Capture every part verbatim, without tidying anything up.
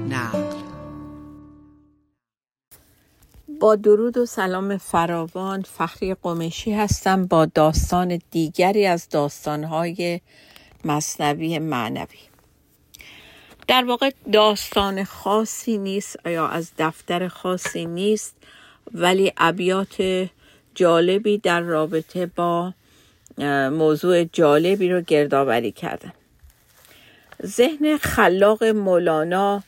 نقل. با درود و سلام فراوان، فخری قمیشی هستم با داستان دیگری از داستان‌های مثنوی معنوی. در واقع داستان خاصی نیست یا از دفتر خاصی نیست، ولی ابیات جالبی در رابطه با موضوع جالبی رو گردآوری کردم. ذهن خلاق مولانا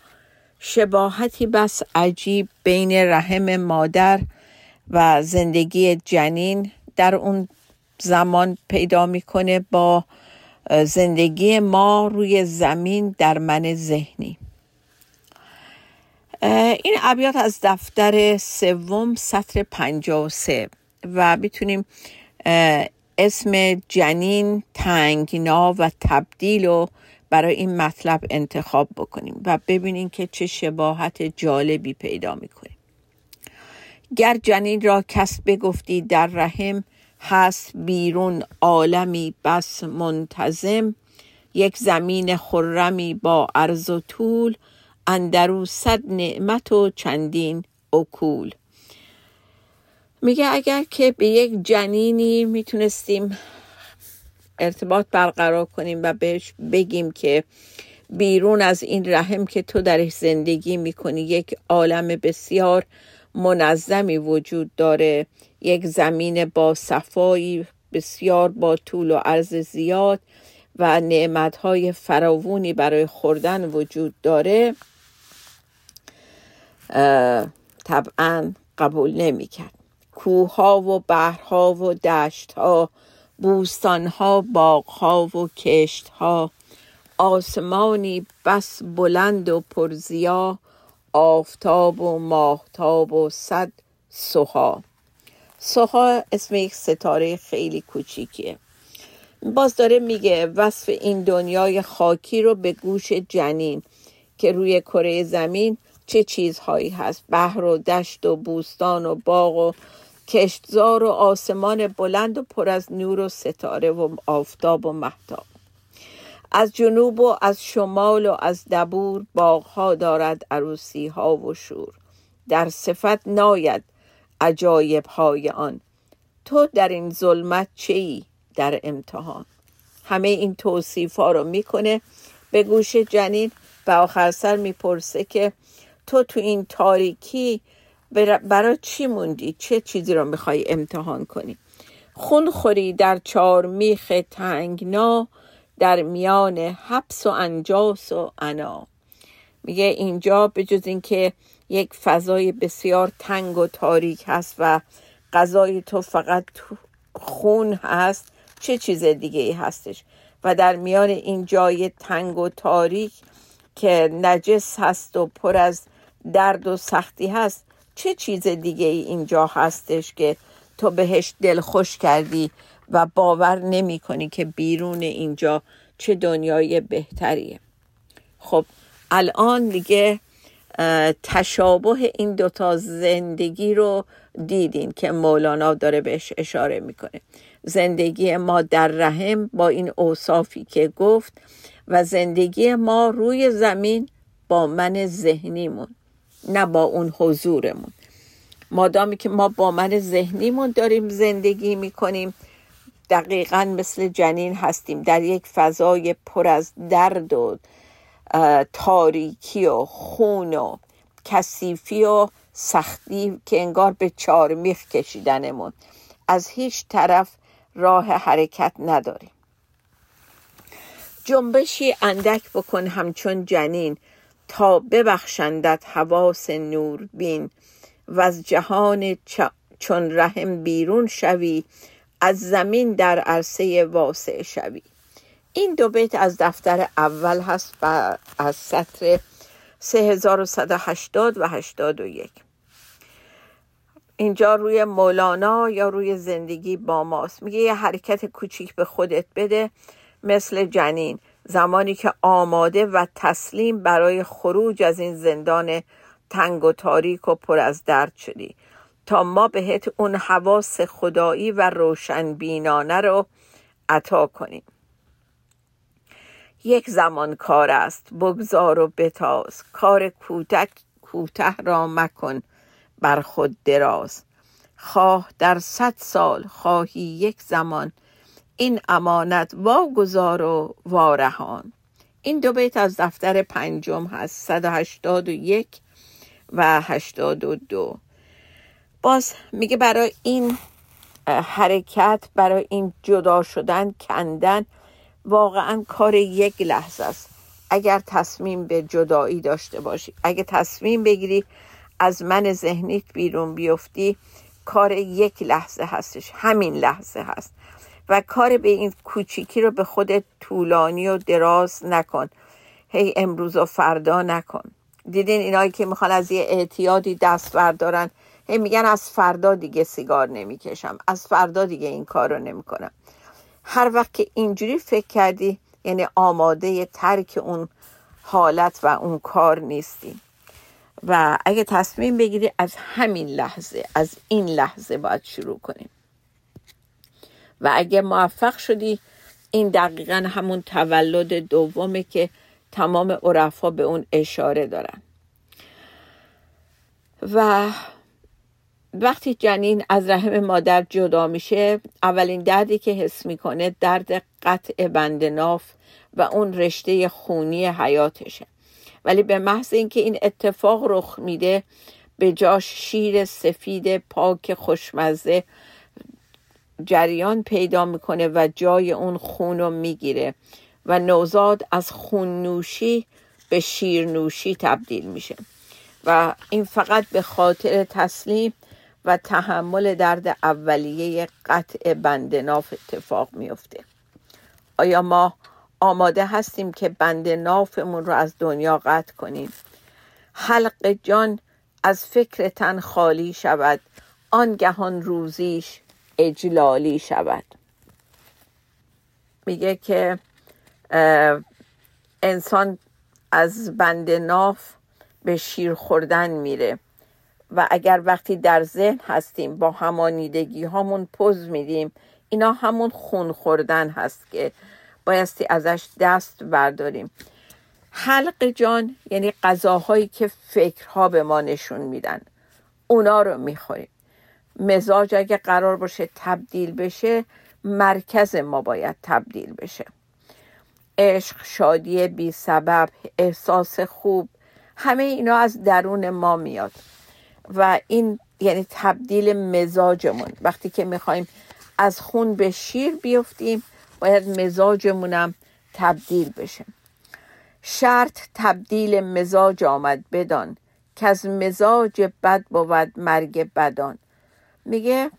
شباهتی بس عجیب بین رحم مادر و زندگی جنین در اون زمان پیدا میکنه با زندگی ما روی زمین در من ذهنی. این ابیات از دفتر سوم سطر پنجاه و سه و میتونیم اسم جنین، تنگنا و تبدیل رو برای این مطلب انتخاب بکنیم و ببینیم که چه شباهت جالبی پیدا میکنیم. گر جنین را کس بگفتی در رحم، هست بیرون عالمی بس منتظم. یک زمین خرمی با عرض و طول، اندرو صد نعمت و چندین اکول. میگه اگر که به یک جنینی میتونستیم ارتباط برقرار کنیم و بهش بگیم که بیرون از این رحم که تو درش زندگی میکنی یک عالم بسیار منظمی وجود داره، یک زمین با صفایی بسیار، با طول و عرض زیاد و نعمتهای فراوانی برای خوردن وجود داره، طبعا قبول نمیکرد. کوهها و بحرها و دشتها، بوستانها، باغها و کشتها، آسمانی بس بلند و پرزیا، آفتاب و ماهتاب و صد سوها. سوها اسم یک ستاره خیلی کوچیکیه. باز داره میگه وصف این دنیای خاکی رو به گوش جنین که روی کره زمین چه چیزهایی هست، بحر و دشت و بوستان و باغ و کشتزار و آسمان بلند و پر از نور و ستاره و آفتاب و مهتاب. از جنوب و از شمال و از دبور، باغها دارد عروسی ها و شور. در صفت ناید عجایب های آن، تو در این ظلمت چی در امتحان. همه این توصیف ها رو میکنه به گوش جنین و آخر سر میپرسه که تو تو این تاریکی برای چی موندی؟ چه چیزی رو میخوای امتحان کنی؟ خون خوری در چارمیخ تنگنا، در میان حبس و انجاس و عنا. میگه اینجا به جز این که یک فضای بسیار تنگ و تاریک هست و غذای تو فقط خون هست، چه چیز دیگه ای هستش؟ و در میان این جای تنگ و تاریک که نجس هست و پر از درد و سختی هست، چه چیز دیگه ای اینجا هستش که تو بهش دلخوش کردی و باور نمی کنی که بیرون اینجا چه دنیای بهتریه. خب الان دیگه تشابه این دوتا زندگی رو دیدین که مولانا داره بهش اشاره میکنه. زندگی ما در رحم با این اوصافی که گفت و زندگی ما روی زمین با من ذهنیمون، نه با اون حضورمون. مادامی که ما با من ذهنیمون داریم زندگی میکنیم، دقیقاً مثل جنین هستیم، در یک فضای پر از درد و تاریکی و خون و کثیفی و سختی که انگار به چارمیخ کشیدنمون، از هیچ طرف راه حرکت نداریم. جنبشی اندک بکن همچون جنین، تا ببخشندت حواس نوربین. و از جهان چون رحم بیرون شوی، از زمین در عرصه واسع شوی. این دو بیت از دفتر اول هست و از سطر سه هزار و صد و هشتاد و هشتاد و یک. اینجا روی مولانا یا روی زندگی با ماست. میگه یه حرکت کوچیک به خودت بده، مثل جنین، زمانی که آماده و تسلیم برای خروج از این زندان تنگ و تاریک و پر از درد شدی، تا ما بهت اون حواس خدایی و روشن بینانه رو عطا کنیم. یک زمان کار است، بگذار و بتاز، کار کوتاه کوتاه را مکن بر خود دراز. خواه در صد سال، خواهی یک زمان، این امانت واگذار و وارهان. این دو بیت از دفتر پنجم هست، صد و هشتاد و یک و هشتاد و دو. باز میگه برای این حرکت، برای این جدا شدن، کندن، واقعا کار یک لحظه است. اگر تصمیم به جدایی داشته باشی، اگر تصمیم بگیری از من ذهنیت بیرون بیفتی، کار یک لحظه هستش، همین لحظه هست. و کار به این کوچیکی رو به خودت طولانی و دراز نکن، هی امروز و فردا نکن. دیدین اینایی که میخوان از یه اعتیادی دست بردارن، هی میگن از فردا دیگه سیگار نمیکشم، از فردا دیگه این کار رو نمیکنم. هر وقت که اینجوری فکر کردی، یعنی آماده ترک اون حالت و اون کار نیستی. و اگه تصمیم بگیری از همین لحظه، از این لحظه باید شروع کنیم. و اگه موفق شدی، این دقیقا همون تولد دومه که تمام عرفا به اون اشاره دارن. و وقتی جنین از رحم مادر جدا میشه، اولین دردی که حس میکنه درد قطع بند ناف و اون رشته خونی حیاتشه. ولی به محض اینکه این اتفاق رخ میده، به جاش شیر سفید پاک خوشمزه جریان پیدا میکنه و جای اون خونو میگیره و نوزاد از خون نوشی به شیر نوشی تبدیل میشه. و این فقط به خاطر تسلیم و تحمل درد اولیه قطع بندناف اتفاق میفته. آیا ما آماده هستیم که بندنافمون رو از دنیا قطع کنیم؟ حلق جان از فکر تن خالی شود، آنگهان روزیش اجلالی شود. میگه که انسان از بندناف به شیر خوردن میره و اگر وقتی در ذهن هستیم با همانیدگی هامون پوز میدیم، اینا همون خون خوردن هست که بایستی ازش دست برداریم. حلق جان یعنی غذاهایی که فکرها به ما نشون میدن، اونا رو میخوریم. مزاج اگه قرار باشه تبدیل بشه، مرکز ما باید تبدیل بشه. عشق، شادی بی سبب، احساس خوب، همه اینا از درون ما میاد و این یعنی تبدیل مزاجمون. وقتی که میخوایم از خون به شیر بیفتیم، باید مزاجمونم تبدیل بشه. شرط تبدیل مزاج آمد بدان، که از مزاج بد بود مرگ بدان. میگه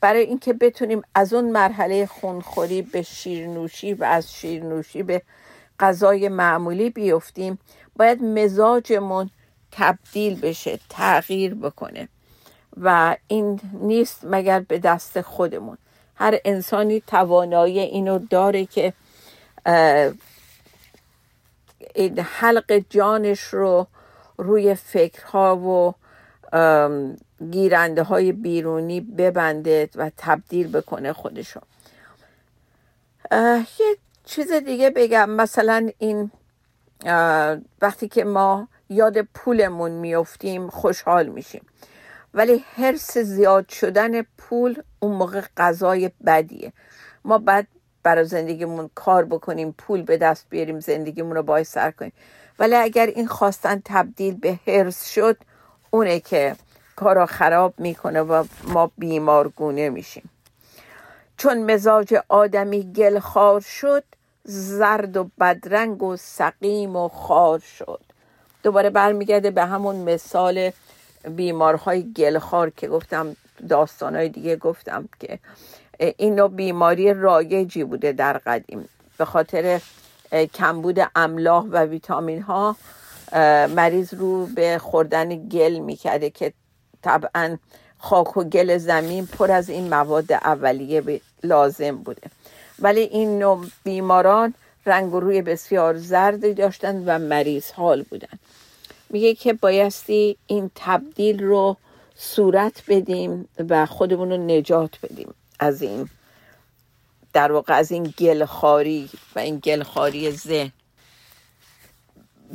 برای اینکه بتونیم از اون مرحله خونخوری به شیرنوشی و از شیرنوشی به غذای معمولی بیفتیم، باید مزاجمون تبدیل بشه، تغییر بکنه. و این نیست مگر به دست خودمون. هر انسانی توانایی اینو داره که این حلق جانش رو روی فکرها و گیرنده های بیرونی ببنده و تبدیل بکنه خودشو. یه چیز دیگه بگم، مثلا این وقتی که ما یاد پولمون میافتیم خوشحال میشیم، ولی حرص زیاد شدن پول اون موقع غذای بدیه. ما بعد برای زندگیمون کار بکنیم، پول به دست بیاریم، زندگیمون رو باهاش سر کنیم، ولی اگر این خواستن تبدیل به حرص شد، اونه که کارا خراب میکنه و ما بیمارگونه میشیم. چون مزاج آدمی گلخوار شد، زرد و بدرنگ و سقیم و خار شد. دوباره برمیگرده به همون مثال بیمارهای گلخوار که گفتم، داستانهای دیگه گفتم که این نوع بیماری رایجی بوده در قدیم. به خاطر کمبود املاح و ویتامین ها مریض رو به خوردن گل میکرده که طبعا خاک و گل زمین پر از این مواد اولیه لازم بوده. ولی این نوع بیماران رنگ و روی بسیار زرد داشتند و مریض حال بودند. میگه که بایستی این تبدیل رو صورت بدیم و خودمون رو نجات بدیم از این، در واقع از این گلخاری و این گلخاری ذهن.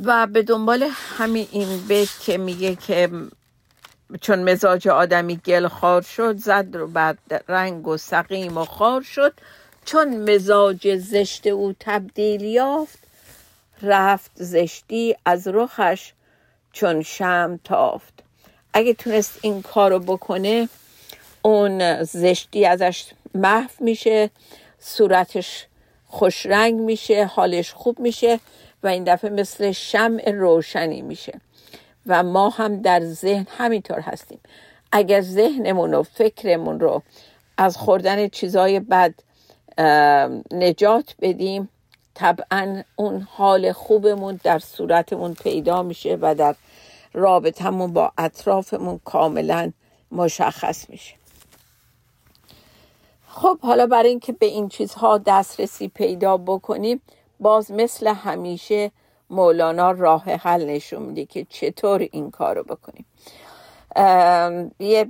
و به دنبال همین این بیت که میگه که چون مزاج آدمی گل خار شد، زرد و بد رنگ و سقیم و خار شد، چون مزاج زشت او تبدیل یافت، رفت زشتی از رخش چون شمع تافت. اگه تونست این کارو بکنه، اون زشتی ازش محو میشه، صورتش خوش رنگ میشه، حالش خوب میشه و این دفعه مثل شمع روشنی میشه. و ما هم در ذهن همینطور هستیم. اگر ذهنمون و فکرمون رو از خوردن چیزای بد نجات بدیم، طبعا اون حال خوبمون در صورتمون پیدا میشه و در رابطمون با اطرافمون کاملا مشخص میشه. خب حالا برای اینکه به این چیزها دسترسی پیدا بکنیم، باز مثل همیشه مولانا راه حل نشون میده که چطور این کارو بکنیم. یه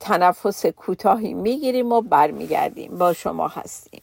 تنفس کوتاهی میگیریم و برمیگردیم. با شما هستیم.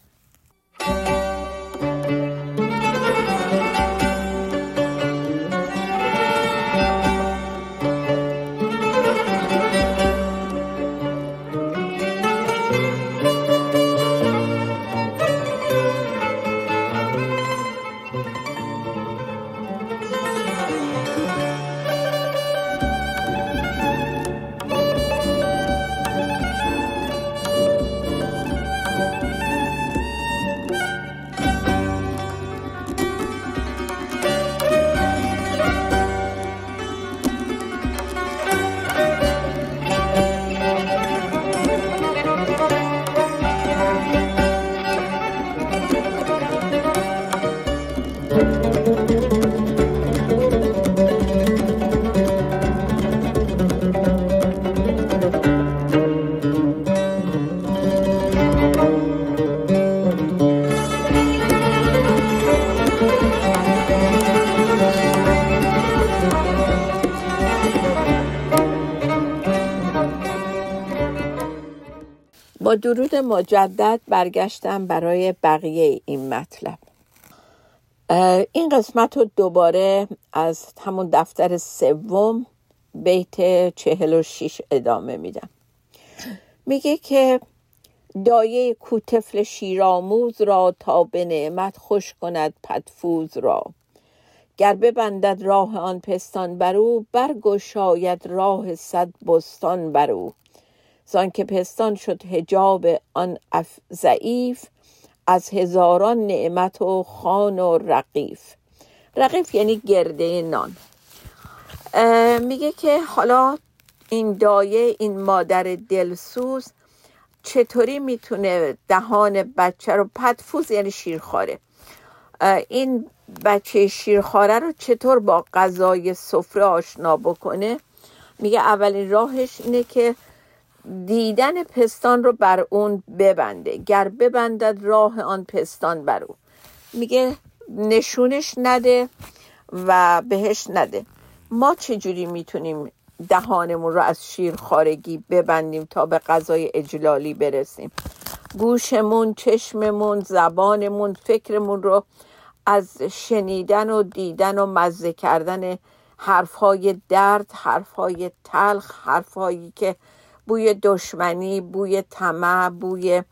با درود مجدد برگشتم برای بقیه این مطلب. این قسمت رو دوباره از همون دفتر سوم بیت چهل و شیش ادامه میدم. میگه که دایه کو طفل شیرآموز را تا به نعمت خوش کند پدفوز را، گر ببندد راه آن پستان برو، برگشاید راه صد بستان برو، زان که پستان شد حجاب آن ضعیف، از هزاران نعمت و خوان و رقیف. رقیف یعنی گرده نان. میگه که حالا این دایه، این مادر دلسوز چطوری میتونه دهان بچه رو، پدفوز یعنی شیرخواره، این بچه شیرخواره رو چطور با غذای سفره آشنا بکنه؟ میگه اولین راهش اینه که دیدن پستان رو بر اون ببنده، گر ببندد راه آن پستان بر اون. میگه نشونش نده و بهش نده. ما چجوری میتونیم دهانمون رو از شیرخوارگی ببندیم تا به غذای اجلالی برسیم؟ گوشمون، چشممون، زبانمون، فکرمون رو از شنیدن و دیدن و مزه کردن حرفهای درد، حرفهای تلخ، حرفهایی که بوی دشمنی، بوی طمع، بوی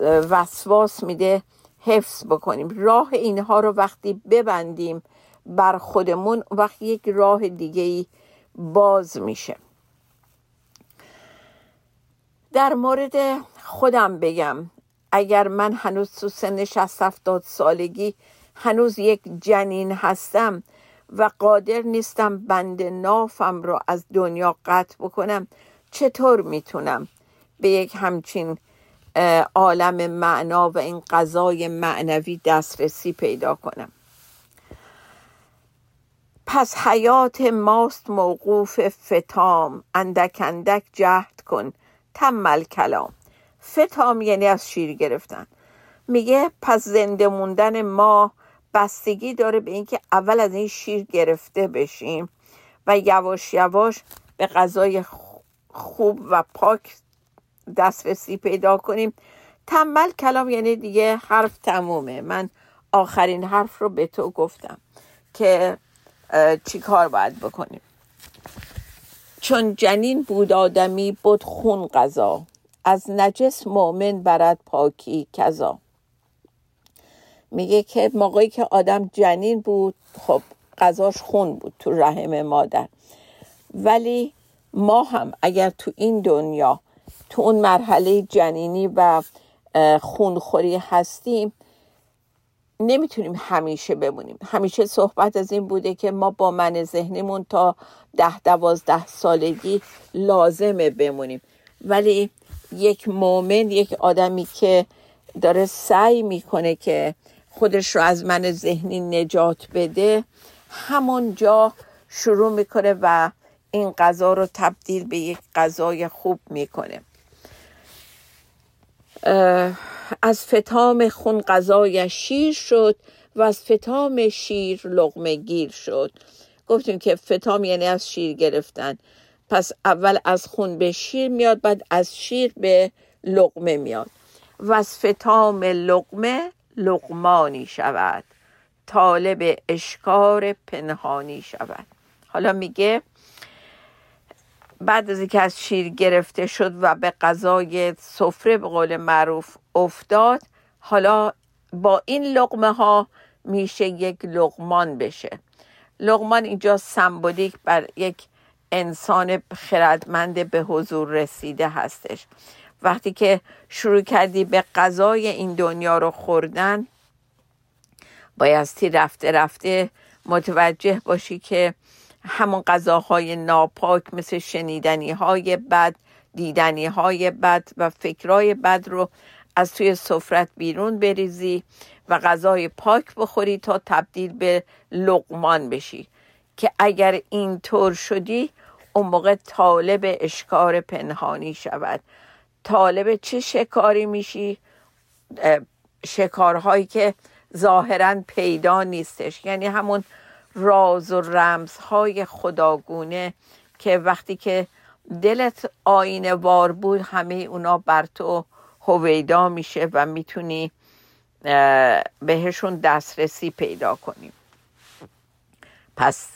وسواس میده حفظ بکنیم. راه اینها رو وقتی ببندیم بر خودمون، وقتی یک راه دیگه‌ای باز میشه. در مورد خودم بگم، اگر من هنوز تو سن شصت هفتاد سالگی هنوز یک جنین هستم و قادر نیستم بند نافم رو از دنیا قطع بکنم، چطور میتونم به یک همچین عالم معنا و این غذای معنوی دسترسی پیدا کنم؟ پس حیات ماست موقوف فتام، اندک اندک جهد کن تمل کلام. فتام یعنی از شیر گرفتن. میگه پس زنده موندن ما بستگی داره به اینکه اول از این شیر گرفته بشیم و یواش یواش به غذای خوب و پاک دسترسی پیدا کنیم. تنبل کلام یعنی دیگه حرف تمومه. من آخرین حرف رو به تو گفتم که چی کار باید بکنیم. چون جنین بود آدمی بود خون قضا، از نجس مؤمن برد پاکی کذا. میگه که موقعی که آدم جنین بود، خب قضاش خون بود تو رحم مادر، ولی ما هم اگر تو این دنیا تو اون مرحله جنینی و خونخوری هستیم نمیتونیم همیشه بمونیم. همیشه صحبت از این بوده که ما با من ذهنمون تا ده دوازده سالگی لازمه بمونیم، ولی یک مومن، یک آدمی که داره سعی میکنه که خودش رو از من ذهنی نجات بده، همون جا شروع میکنه و این غذا رو تبدیل به یک غذای خوب میکنه. از فتام خون غذای شیر شد و از فتام شیر لقمه گیر شد. گفتیم که فتام یعنی از شیر گرفتن. پس اول از خون به شیر میاد، بعد از شیر به لقمه میاد. و از فتام لقمه لقمانی شود، طالب اشکار پنهانی شود. حالا میگه بعد از اینکه از شیر گرفته شد و به غذای سفره به قول معروف افتاد، حالا با این لقمه ها میشه یک لقمان بشه. لقمان اینجا سمبولیک بر یک انسان خردمند به حضور رسیده هستش. وقتی که شروع کردی به غذای این دنیا رو خوردن، بایستی رفته رفته متوجه باشی که همون غذاهای ناپاک مثل شنیدنی های بد، دیدنی های بد و فکرهای بد رو از توی سفرت بیرون بریزی و غذای پاک بخوری تا تبدیل به لقمان بشی، که اگر اینطور شدی اون موقع طالب اشکار پنهانی شود. طالب چه شکاری میشی؟ شکارهایی که ظاهراً پیدا نیستش، یعنی همون راز و رمزهای خداگونه که وقتی که دلت آینه وار بود همه اونا بر تو هویدا میشه و میتونی بهشون دسترسی پیدا کنی. پس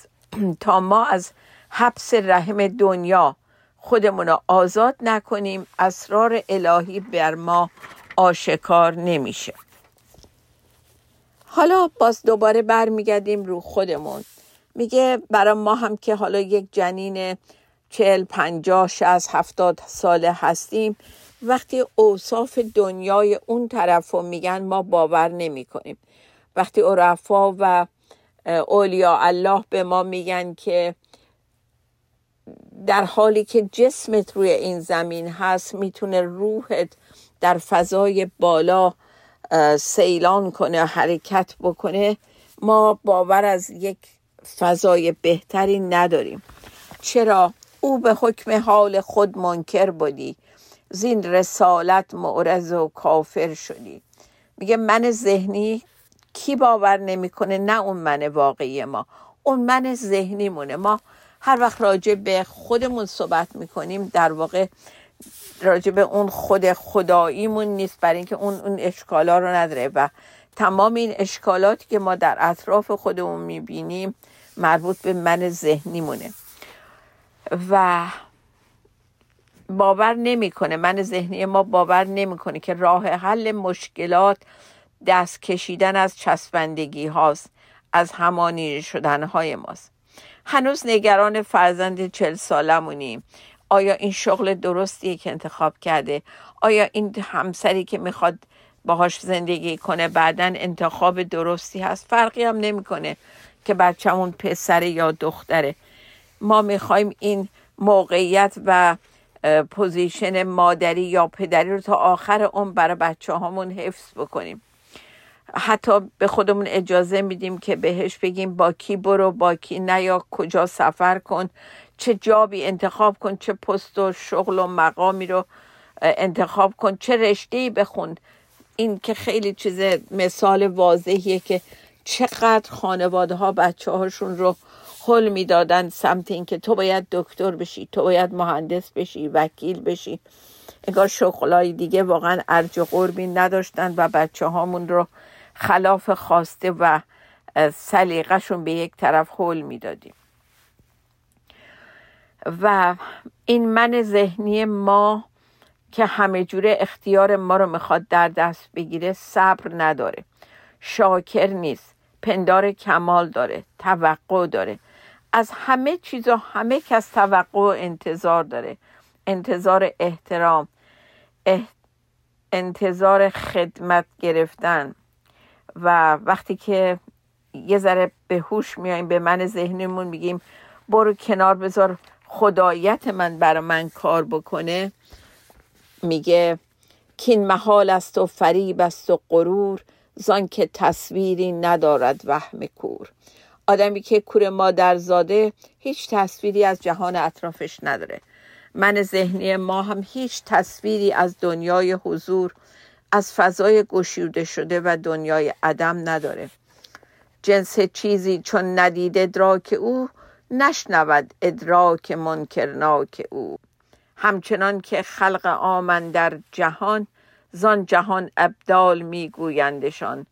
تا ما از حبس رحم دنیا خودمون رو آزاد نکنیم، اسرار الهی بر ما آشکار نمیشه. حالا باز دوباره برمیگردیم رو خودمون. میگه برای ما هم که حالا یک جنین چهل پنجاه شصت هفتاد ساله هستیم، وقتی اوصاف دنیای اون طرف رو میگن ما باور نمی کنیم. وقتی عرفا و اولیاء الله به ما میگن که در حالی که جسمت روی این زمین هست میتونه روحت در فضای بالا سیلان کنه، حرکت بکنه، ما باور از یک فضای بهتری نداریم. چرا؟ او به حکم حال خود منکر بودی، زین رسالت معرض و کافر شدی. میگه من ذهنی کی باور نمیکنه؟ نه اون من واقعی ما، اون من ذهنی مونه. ما هر وقت راجع به خودمون صحبت میکنیم در واقع راجع به اون خود خداییمون نیست، برای اینکه اون اون اشکالا رو نداره و تمام این اشکالاتی که ما در اطراف خودمون میبینیم مربوط به من ذهنیمونه و باور نمیکنه. من ذهنی ما باور نمیکنه که راه حل مشکلات دست کشیدن از چسبندگی هاست، از همانی شدن های ماست. هنوز نگران فرزند چهل سالمونیم. آیا این شغل درستیه که انتخاب کرده؟ آیا این همسری که میخواد باهاش زندگی کنه بعداً انتخاب درستی هست؟ فرقی هم نمیکنه که بچه‌مون پسره یا دختره. ما میخوایم این موقعیت و پوزیشن مادری یا پدری رو تا آخر عمر برای بچه‌هامون حفظ بکنیم. حتی به خودمون اجازه میدیم که بهش بگیم با کی برو، با کی نیا، کجا سفر کن، چه جابی انتخاب کن، چه پست و شغل و مقامی رو انتخاب کن، چه رشته‌ای بخون. این که خیلی چیز مثال واضحیه که چقدر خانواده ها بچه هاشون رو هل میدادن سمت این که تو باید دکتر بشی، تو باید مهندس بشی، وکیل بشی. انگار شغلای دیگه واقعا ارج و قربی نداشتن و بچه هامون رو خلاف خواسته و سلیقه‌شون به یک طرف هل میدادیم. و این من ذهنی ما که همه جوره اختیار ما رو میخواد در دست بگیره، صبر نداره، شاکر نیست، پندار کمال داره، توقع داره، از همه چیز و همه کس توقع و انتظار داره، انتظار احترام، احت... انتظار خدمت گرفتن. و وقتی که یه ذره به هوش میاییم، به من ذهنمون میگیم برو کنار، بذار خدایت من برای من کار بکنه، میگه کین محال است و فریب است و غرور، زان که تصویری ندارد وهم کور. آدمی که کور مادرزاده هیچ تصویری از جهان اطرافش نداره. من ذهنی ما هم هیچ تصویری از دنیای حضور، از فضای گشوده شده و دنیای عدم نداره. جنس چیزی چون ندید ادراک او، نشنود ادراک منکرناک او. همچنان که خلق عامن در جهان، زان جهان ابدال میگویندشان.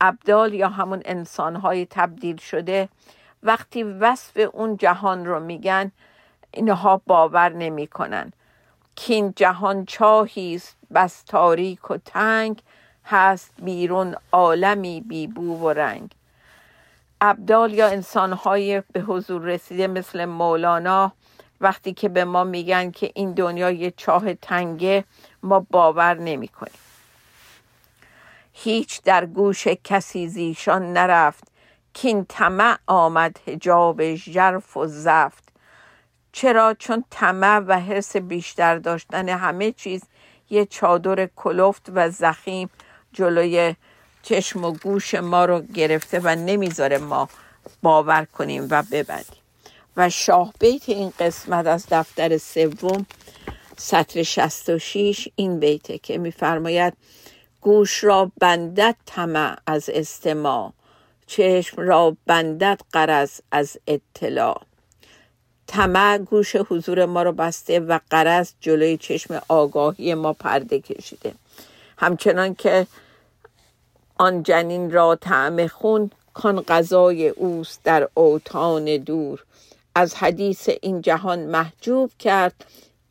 ابدال یا همون انسان‌های تبدیل شده، وقتی وصف اون جهان رو میگن اینها باور نمی‌کنن. کین جهان چاهیست بس تاریک و تنگ، هست بیرون عالمی بی بو و رنگ. ابدال یا انسان‌های به حضور رسیده مثل مولانا، وقتی که به ما میگن که این دنیا یه چاه تنگه، ما باور نمی کنیم. هیچ در گوش کسی زیشان نرفت، کین طمع آمد حجاب ژرف و زفت. چرا؟ چون طمع و حرص بیشتر داشتن همه چیز یه چادر کلفت و زخیم جلوی چشم و گوش ما رو گرفته و نمیذاره ما باور کنیم و ببندیم. و شاه بیت این قسمت از دفتر سوم، سطر شصت و شش، این بیته که می‌فرماید: گوش را بندد طمع از استماع، چشم را بندد غرض از اطلاع. طمع گوش حضور ما را بسته و غرض جلوی چشم آگاهی ما پرده کشیده. همچنان که آن جنین را طعم خون، کان غذای اوست در اوطان دور. از حدیث این جهان محجوب کرد،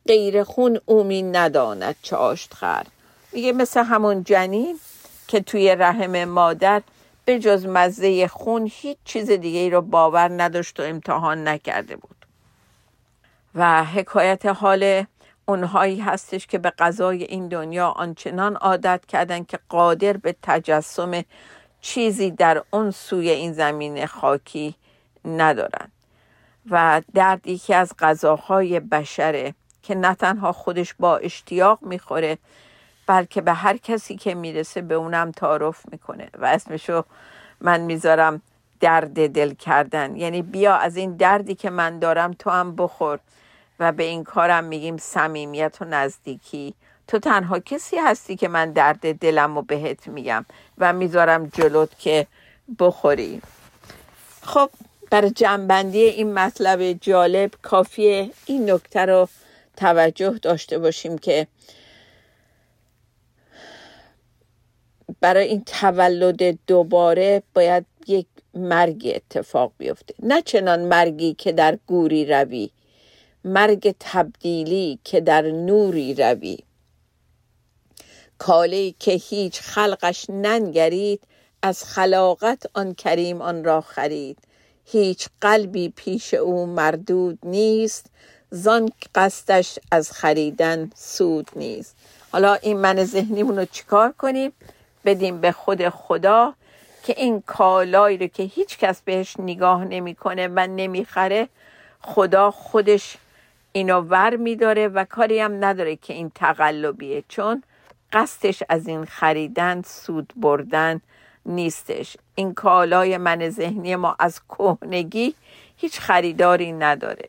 غیر خون اومی نداند چه آشت خورد. میگه مثل همون جنین که توی رحم مادر به جز مزه خون هیچ چیز دیگه ای رو باور نداشت و امتحان نکرده بود. و حکایت حال اونهایی هستش که به غذای این دنیا آنچنان عادت کردن که قادر به تجسم چیزی در اون سوی این زمین خاکی ندارن. و دردی که از غذاهای بشره که نه تنها خودش با اشتیاق میخوره، بلکه به هر کسی که میرسه به اونم تعارف میکنه و اسمشو من میذارم درد دل کردن. یعنی بیا از این دردی که من دارم تو هم بخور. و به این کارم میگیم صمیمیت و نزدیکی. تو تنها کسی هستی که من درد دلم رو بهت میگم و میذارم جلوت که بخوری. خب برای جنبندی این مطلب جالب کافیه این نکته رو توجه داشته باشیم که برای این تولد دوباره باید یک مرگ اتفاق بیفته. نه چنان مرگی که در گوری روی، مرگ تبدیلی که در نوری روی. کاله‌ای که هیچ خلقش ننگرید، از خلاقت آن کریم آن را خرید. هیچ قلبی پیش او مردود نیست، زان قصدش از خریدن سود نیست. حالا این من ذهنیمونو چیکار کنیم؟ بدیم به خود خدا که این کالایی رو که هیچ کس بهش نگاه نمیکنه و نمیخره، خدا خودش اینو ور میداره و کاری هم نداره که این تقلبیه، چون قصدش از این خریدن سود بردن نیستش. این کالای من ذهنی ما از کهنگی هیچ خریداری نداره،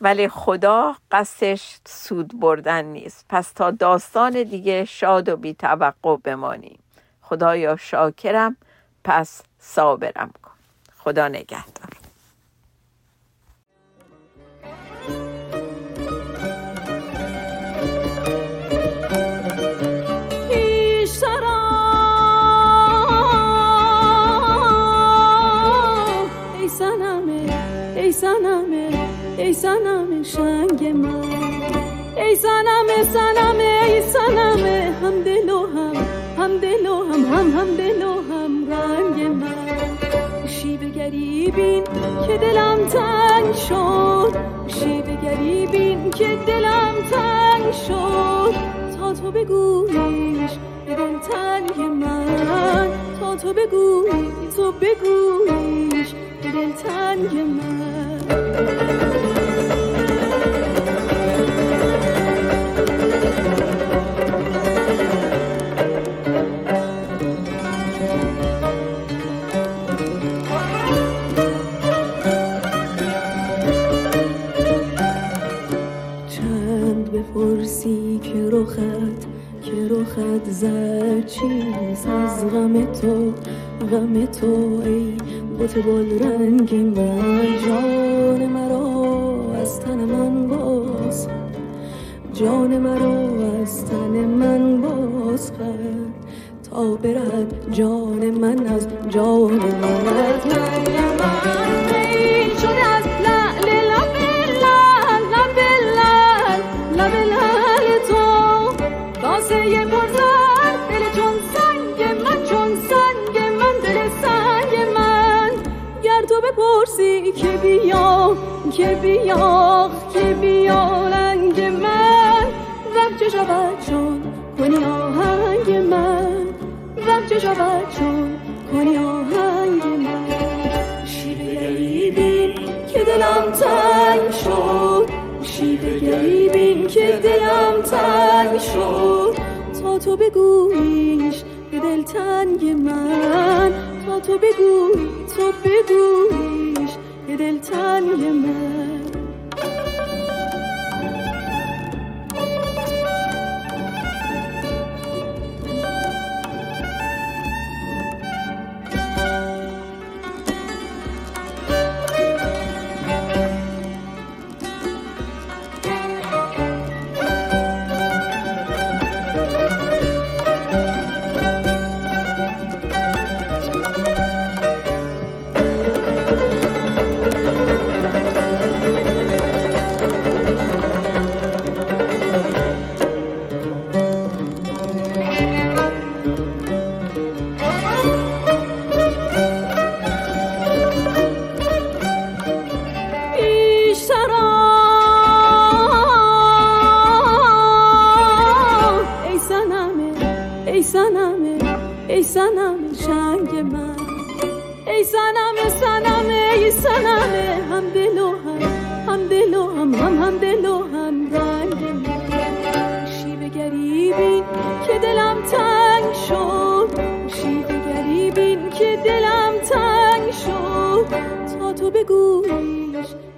ولی خدا قصدش سود بردن نیست. پس تا داستان دیگه شاد و بی توقع بمانیم. خدایا شاکرم، پس صابرم کن. خدا نگهدار. ای سنمه ای سنمه شنگ من، ای سنمه سنمه ای سنمه هم دل و هم هم دل و هم هم هم دل و هم رنگ من. شیب گریبین که دلم تنگ شد، شیب گریبین که دلم تنگ شد، تا تو بگویش به دل تنگ من، تا تو بگویی تو بگویش دل تنگ من. چند بپرسی که رخت که رخت زد چیست از غم تو غم تو ای بوت بال رنگ من. جان مرا از تن من باز، جان مرا از تن من باز کرد تا برد جان من از جان مرد. من من میل شد از لعل لب لعل لب لعل لب لعل تو کاسه ی پرزن دل چون سنگ من چون سنگ من دل سنگ من. تو بپرسی که بیا که بیا که بیا رنگ من رفت چه شود چون کنی آهنگ من، رفت چه شود چون کنی آهنگ من. شیوه گریبین که دلم تنگ شد، شیوه گریبین که دلم تنگ شد، تا تو بگویش به دل تنگ من، تا تو بگوی تو بگویش به دل تنگ من. که دلم تنگ شد تا تو بگویش